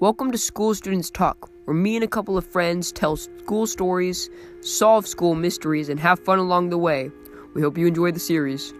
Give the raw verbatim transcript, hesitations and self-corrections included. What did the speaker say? Welcome to School Students Talk, where me and a couple of friends tell school stories, solve school mysteries, and have fun along the way. We hope you enjoy the series.